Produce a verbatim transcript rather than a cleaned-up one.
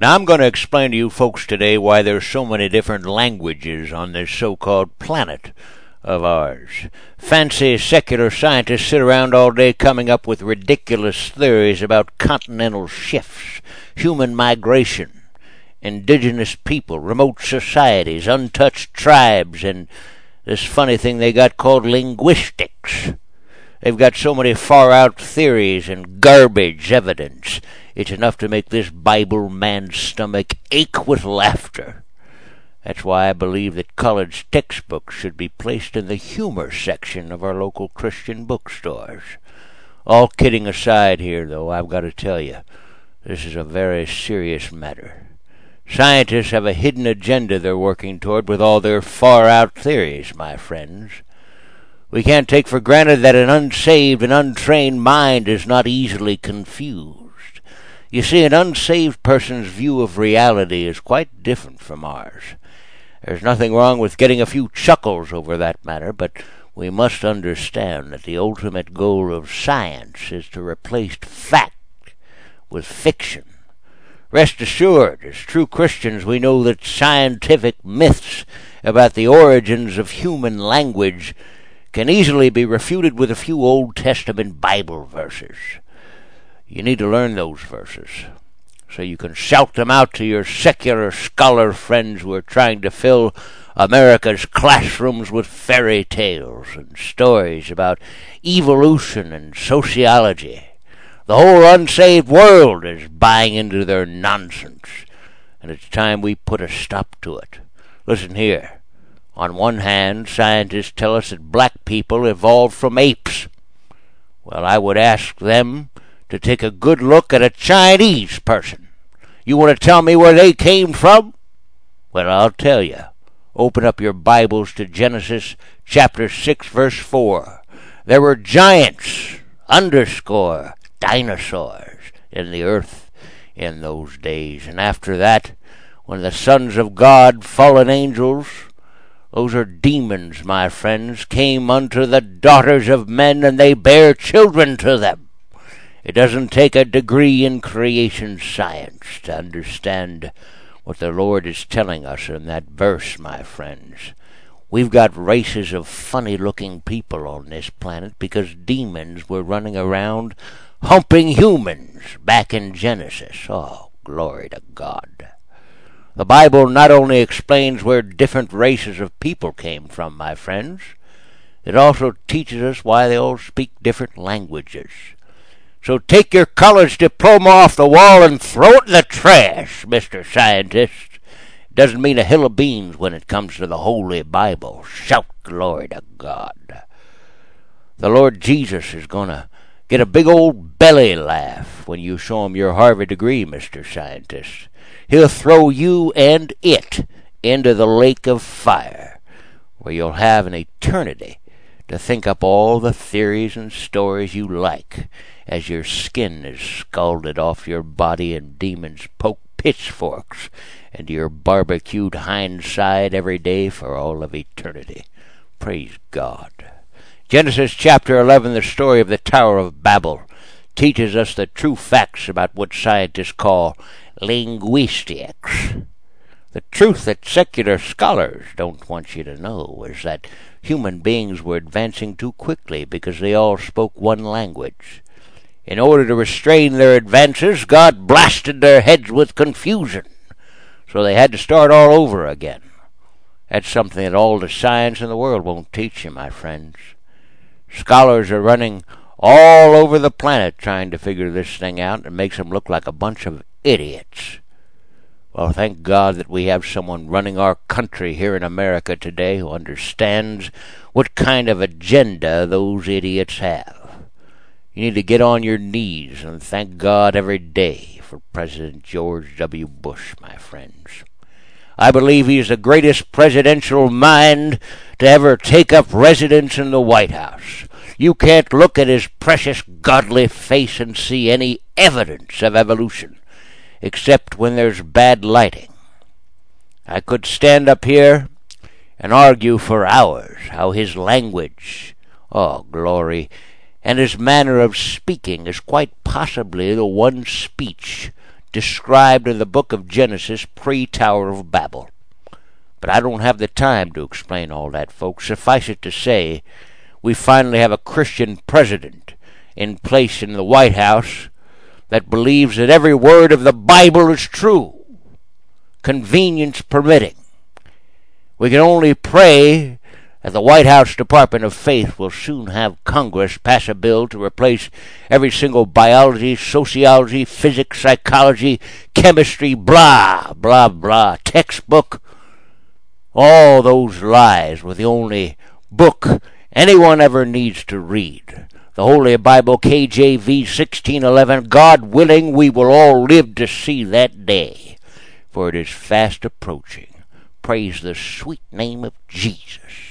Now I'm going to explain to you folks today why there's so many different languages on this so-called planet of ours. Fancy secular scientists sit around all day coming up with ridiculous theories about continental shifts, human migration, indigenous people, remote societies, untouched tribes, and this funny thing they got called linguistics. They've got so many far-out theories and garbage evidence, it's enough to make this Bible man's stomach ache with laughter. That's why I believe that college textbooks should be placed in the humor section of our local Christian bookstores. All kidding aside here, though, I've got to tell you, this is a very serious matter. Scientists have a hidden agenda they're working toward with all their far-out theories, my friends. We can't take for granted that an unsaved and untrained mind is not easily confused. You see, an unsaved person's view of reality is quite different from ours. There's nothing wrong with getting a few chuckles over that matter, but we must understand that the ultimate goal of science is to replace fact with fiction. Rest assured, as true Christians, we know that scientific myths about the origins of human language can easily be refuted with a few Old Testament Bible verses. You need to learn those verses so you can shout them out to your secular scholar friends who are trying to fill America's classrooms with fairy tales and stories about evolution and sociology. The whole unsaved world is buying into their nonsense, and it's time we put a stop to it. Listen here. On one hand, scientists tell us that black people evolved from apes. Well, I would ask them to take a good look at a Chinese person. You want to tell me where they came from? Well, I'll tell you. Open up your Bibles to Genesis chapter six, verse four. There were giants, underscore, dinosaurs, in the earth in those days. And after that, when the sons of God, fallen angels, those are demons, my friends, came unto the daughters of men, and they bare children to them. It doesn't take a degree in creation science to understand what the Lord is telling us in that verse, my friends. We've got races of funny-looking people on this planet because demons were running around humping humans back in Genesis. Oh, glory to God. The Bible not only explains where different races of people came from, my friends, it also teaches us why they all speak different languages. So take your college diploma off the wall and throw it in the trash, Mister Scientist. It doesn't mean a hill of beans when it comes to the Holy Bible. Shout glory to God. The Lord Jesus is going to get a big old belly laugh when you show him your Harvard degree, Mister Scientist. He'll throw you and it into the lake of fire, where you'll have an eternity to think up all the theories and stories you like, as your skin is scalded off your body and demons poke pitchforks into your barbecued hindside every day for all of eternity. Praise God. Genesis chapter eleven, the story of the Tower of Babel, teaches us the true facts about what scientists call linguistics. The truth that secular scholars don't want you to know is that human beings were advancing too quickly because they all spoke one language. In order to restrain their advances, God blasted their heads with confusion, so they had to start all over again. That's something that all the science in the world won't teach you, my friends. Scholars are running all over the planet trying to figure this thing out, and it makes them look like a bunch of idiots. Well, thank God that we have someone running our country here in America today who understands what kind of agenda those idiots have. You need to get on your knees and thank God every day for President George W. Bush, my friends. I believe he is the greatest presidential mind to ever take up residence in the White House. You can't look at his precious godly face and see any evidence of evolution, except when there's bad lighting. I could stand up here and argue for hours how his language, oh, glory, and his manner of speaking is quite possibly the one speech described in the book of Genesis pre-Tower of Babel. But I don't have the time to explain all that, folks. Suffice it to say, we finally have a Christian president in place in the White House that believes that every word of the Bible is true, convenience permitting. We can only pray that the White House Department of Faith will soon have Congress pass a bill to replace every single biology, sociology, physics, psychology, chemistry, blah, blah, blah, textbook, all those lies with the only book anyone ever needs to read, the Holy Bible, K J V sixteen eleven. God willing, we will all live to see that day, for it is fast approaching. Praise the sweet name of Jesus.